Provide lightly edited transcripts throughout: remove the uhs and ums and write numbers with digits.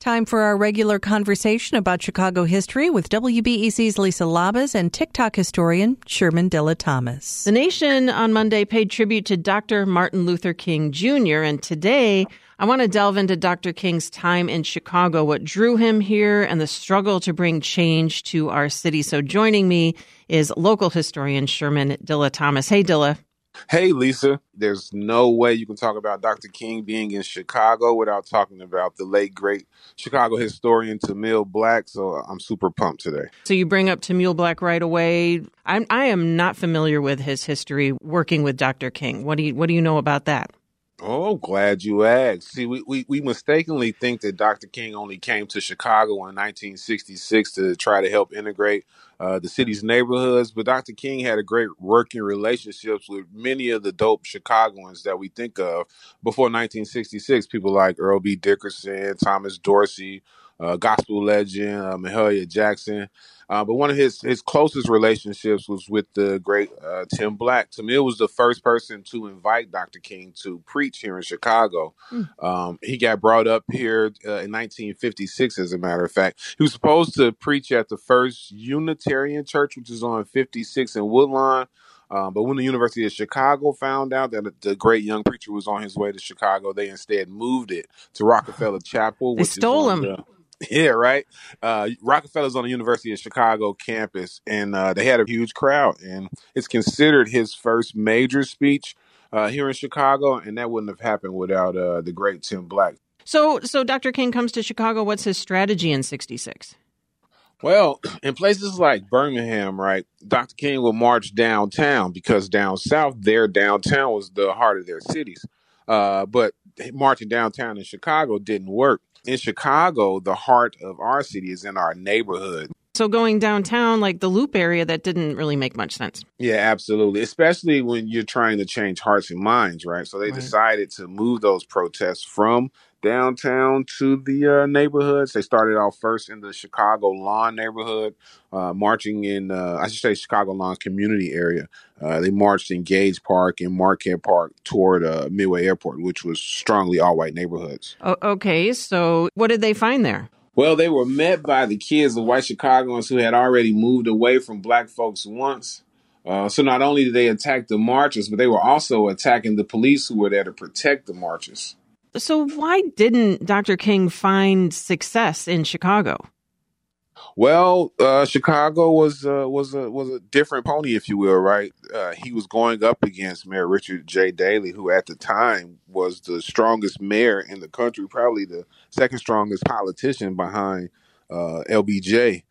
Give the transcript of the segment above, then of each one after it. Time for our regular conversation about Chicago history with WBEZ's Lisa Labuz and TikTok historian Sherman Dilla Thomas. The nation on Monday paid tribute to Dr. Martin Luther King Junior, and today I want to delve into Dr. King's time in Chicago, what drew him here, and the struggle to bring change to our city. So joining me is local historian Sherman Dilla Thomas. Hey, Dilla. Hey, Lisa. There's no way you can talk about Dr. King being in Chicago without talking about the late, great Chicago historian Tamil Black. So I'm super pumped today. So you bring up Tamil Black right away. I am not familiar with his history working with Dr. King. What do you know about that? Oh, glad you asked. See, we mistakenly think that Dr. King only came to Chicago in 1966 to try to help integrate the city's neighborhoods. But Dr. King had a great working relationships with many of the dope Chicagoans that we think of before 1966. People like Earl B. Dickerson, Thomas Dorsey, gospel legend Mahalia Jackson. But one of his closest relationships was with the great Tim Black. Tamil was the first person to invite Dr. King to preach here in Chicago. He got brought up here in 1956, as a matter of fact. He was supposed to preach at the First Unitarian Church, which is on 56 in Woodlawn. But when the University of Chicago found out that the great young preacher was on his way to Chicago, they instead moved it to Rockefeller Chapel. They stole him. Yeah, right. Rockefeller's on the University of Chicago campus, and they had a huge crowd. And it's considered his first major speech here in Chicago, and that wouldn't have happened without the great Tim Black. So Dr. King comes to Chicago. What's his strategy in 66? Well, in places like Birmingham, right, Dr. King will march downtown because down south, their downtown was the heart of their cities. But marching downtown in Chicago didn't work. In Chicago, the heart of our city is in our neighborhood. So going downtown, like the Loop area, that didn't really make much sense. Yeah, absolutely. Especially when you're trying to change hearts and minds, right? So they decided to move those protests from downtown to the neighborhoods. They started off first in the Chicago Lawn neighborhood, marching in, Chicago Lawn community area. They marched in Gage Park and Marquette Park toward Midway Airport, which was strongly all-white neighborhoods. Okay, so what did they find there? Well, they were met by the kids of white Chicagoans who had already moved away from black folks once. So not only did they attack the marchers, but they were also attacking the police who were there to protect the marchers. So why didn't Dr. King find success in Chicago? Well, Chicago was a different pony, if you will, right? He was going up against Mayor Richard J. Daley, who at the time was the strongest mayor in the country, probably the second strongest politician behind LBJ.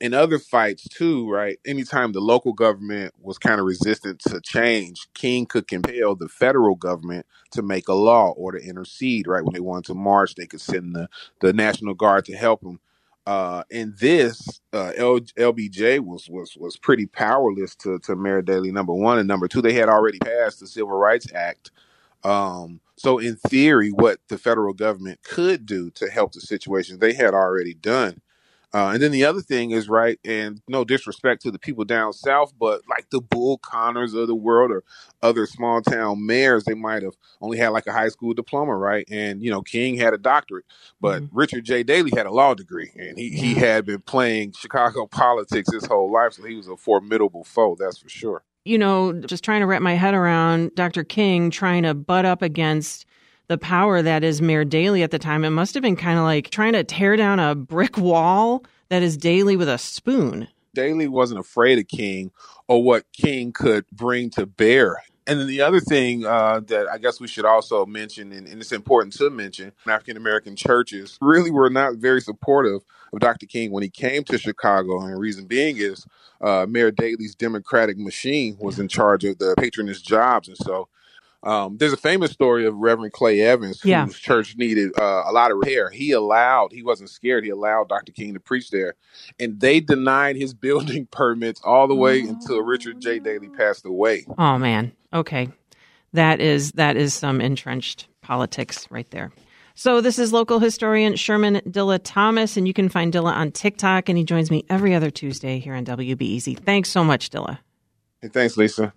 In other fights, too, right, anytime the local government was kind of resistant to change, King could compel the federal government to make a law or to intercede, right? When they wanted to march, they could send the National Guard to help them. In this, LBJ was pretty powerless to Mayor Daley, number one. And number two, they had already passed the Civil Rights Act. So in theory, what the federal government could do to help the situation, they had already done. And then the other thing is, right, and no disrespect to the people down south, but like the Bull Connors of the world or other small town mayors, they might have only had like a high school diploma, right? And, you know, King had a doctorate, but Richard J. Daley had a law degree, and he had been playing Chicago politics his whole life, so he was a formidable foe, that's for sure. You know, just trying to wrap my head around Dr. King trying to butt up against the power that is Mayor Daley at the time. It must have been kind of like trying to tear down a brick wall that is Daley with a spoon. Daley wasn't afraid of King or what King could bring to bear. And then the other thing that I guess we should also mention, and it's important to mention, African-American churches really were not very supportive of Dr. King when he came to Chicago. And the reason being is Mayor Daley's Democratic machine was in charge of the patronage jobs. And so there's a famous story of Reverend Clay Evans, whose church needed a lot of repair. He wasn't scared. He allowed Dr. King to preach there. And they denied his building permits all the way until Richard J. Daley passed away. Oh, man. Okay. That is some entrenched politics right there. So this is local historian Sherman Dilla Thomas, and you can find Dilla on TikTok, and he joins me every other Tuesday here on WBEZ. Thanks so much, Dilla. Hey, thanks, Lisa.